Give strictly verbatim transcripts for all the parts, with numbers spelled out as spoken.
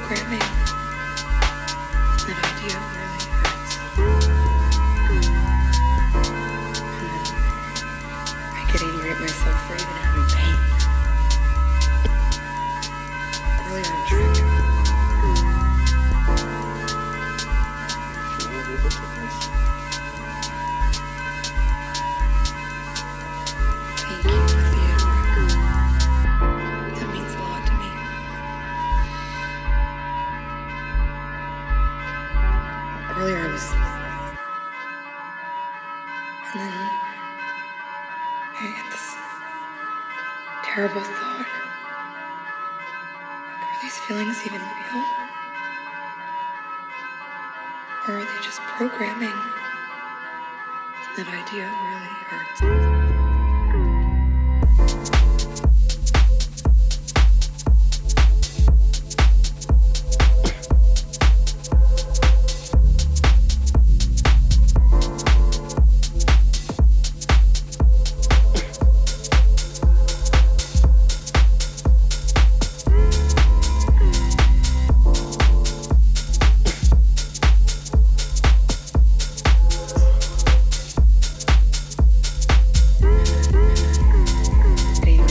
programming. That idea really hurts. And then I get angry at myself for even having pain. Really untriggered. Should we do this with this? Thank you, Theodore. That means a lot to me. Earlier I was... And then... I had this... terrible thought. Are these feelings even real? Or are they just programming? And that idea really hurts. Thank you.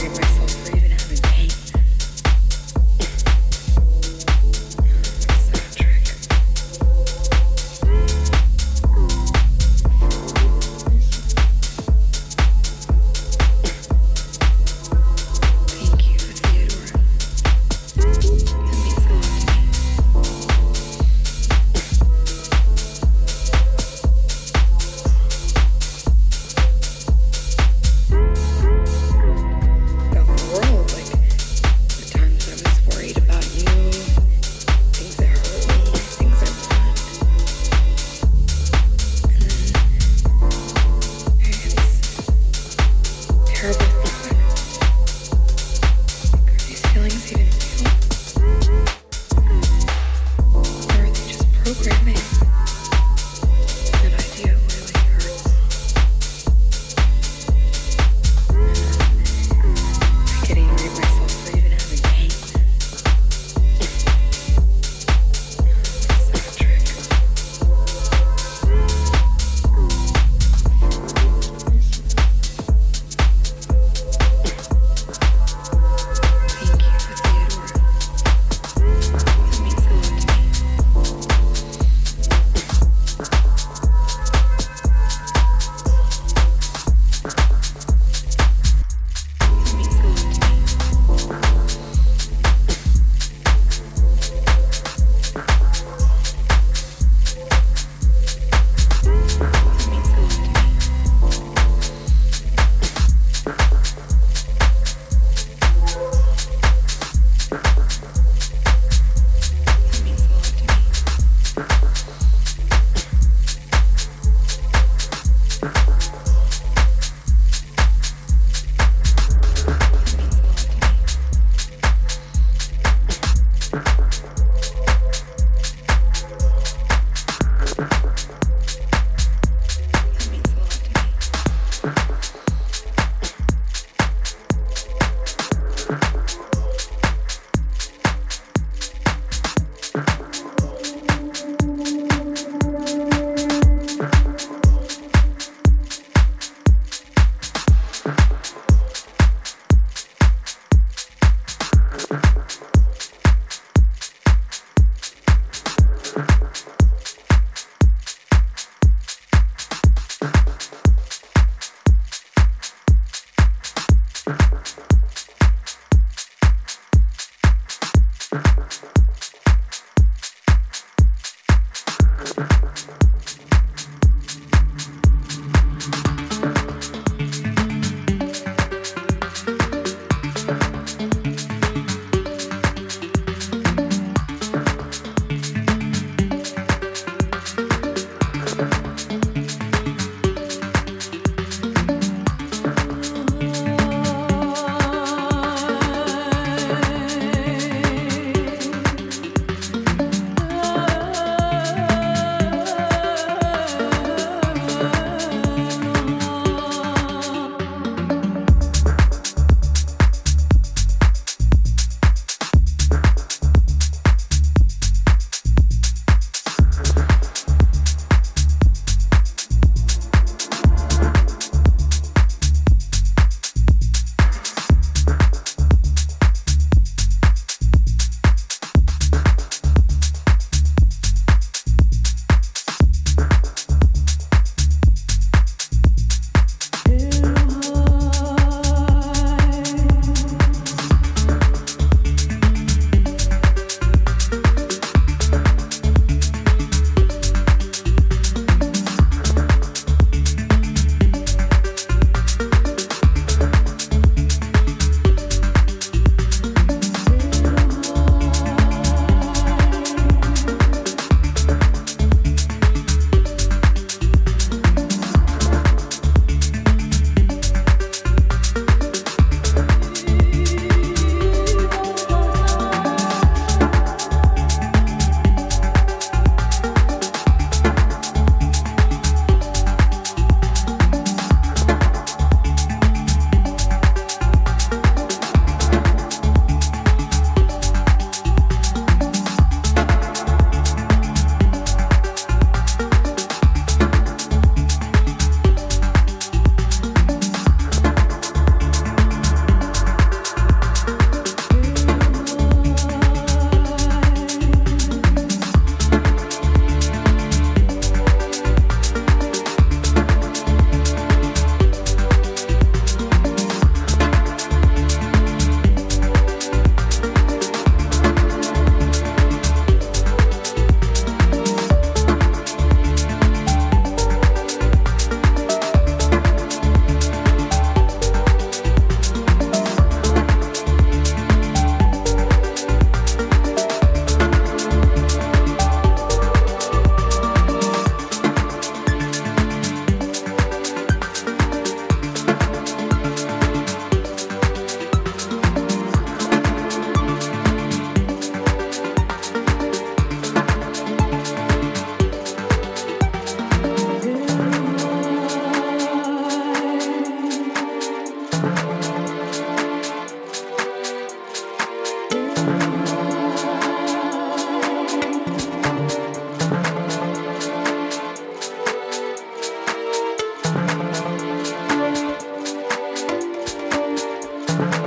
Oh,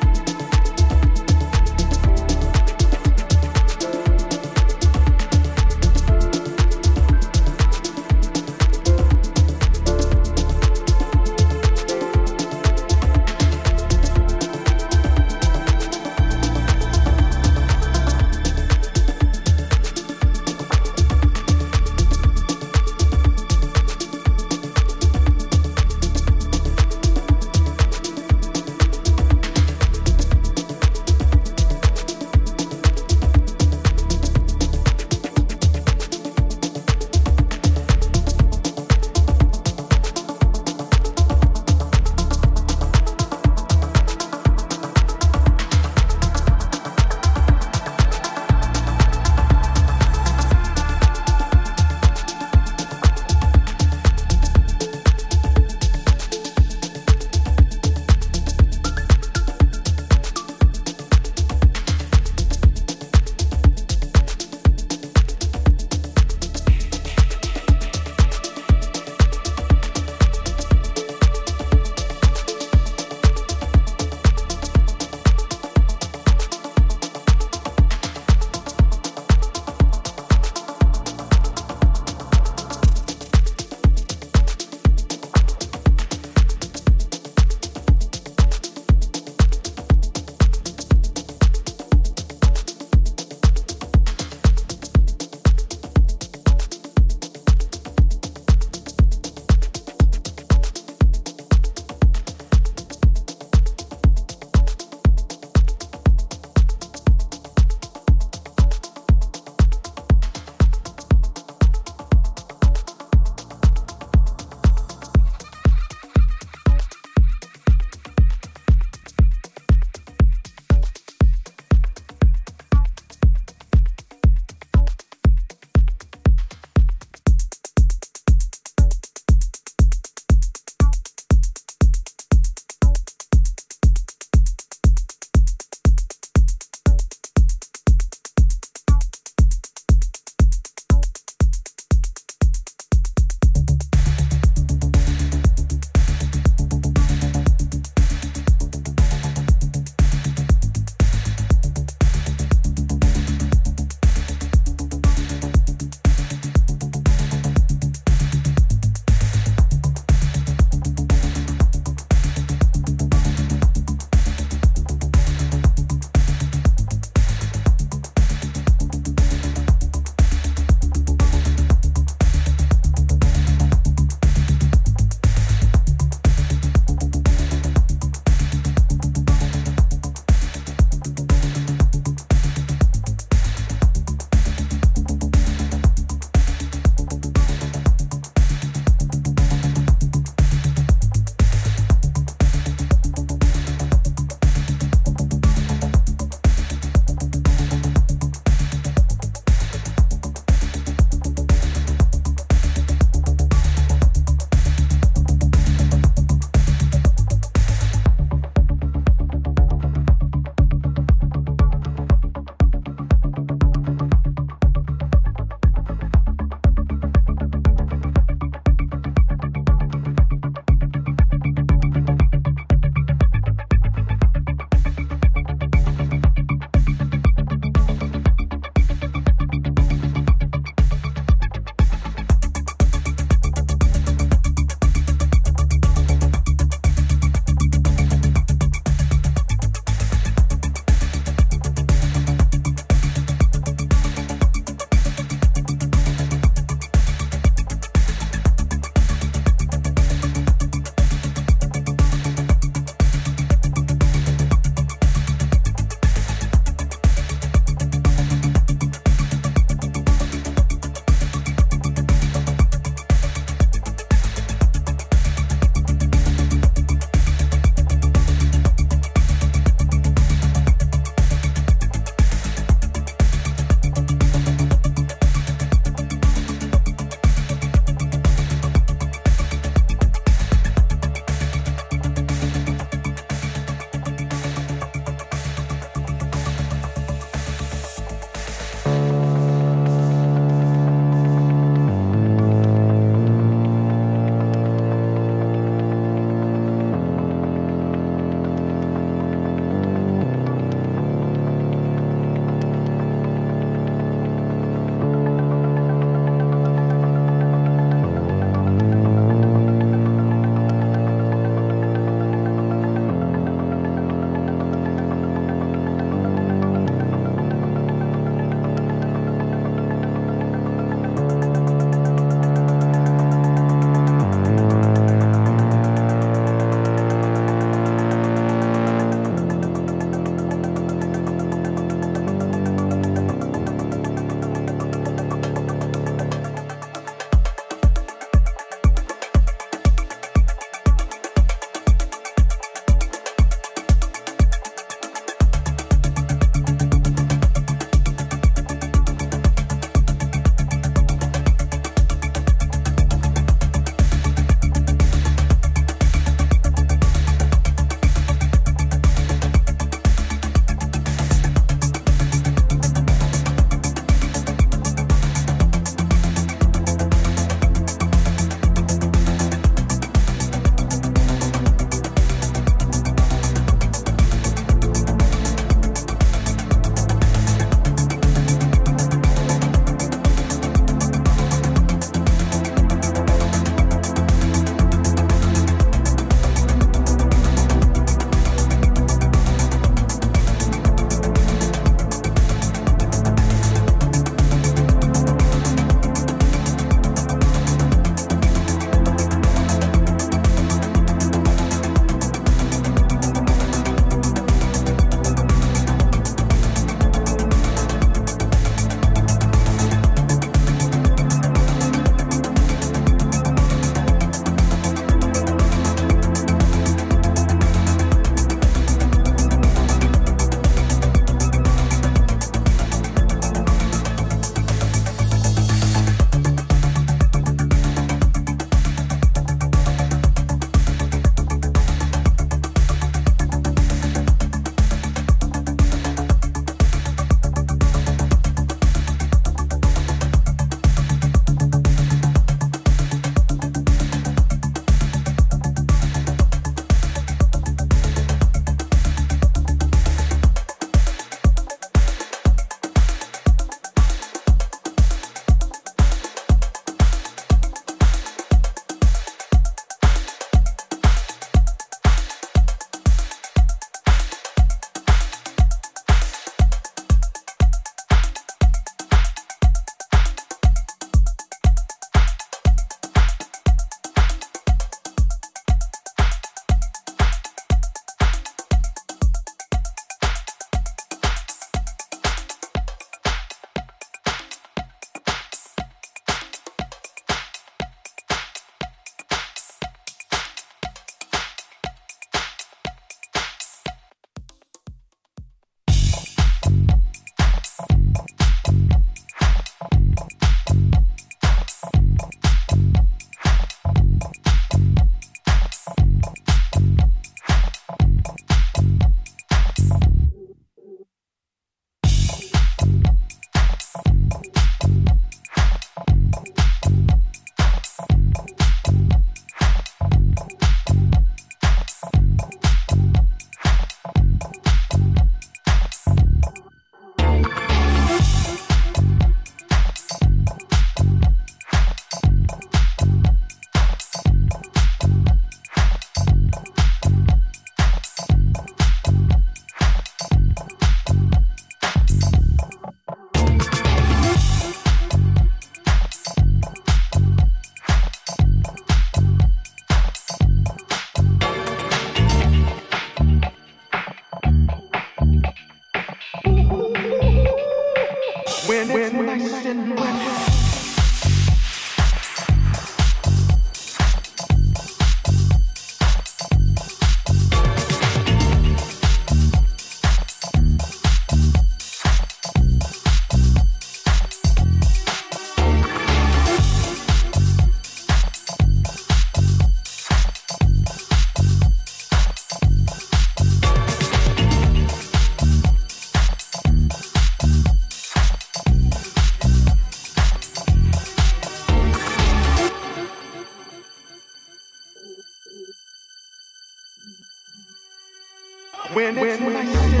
When it's when I see you.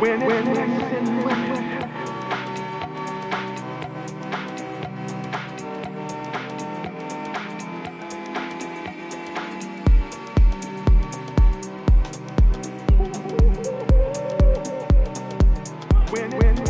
When it mixes and women. When it